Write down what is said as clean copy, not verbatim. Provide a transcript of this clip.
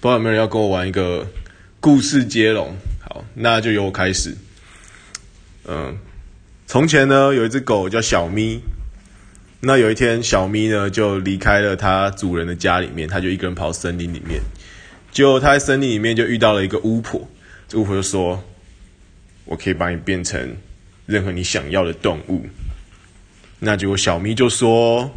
不知道有没有人要跟我玩一个故事接龙？好，那就由我开始。从前呢，有一只狗叫小咪。那有一天，小咪呢就离开了它主人的家里面，它就一个人跑森林里面。结果它在森林里面就遇到了一个巫婆，这巫婆就说：“我可以把你变成任何你想要的动物。”那结果小咪就说：“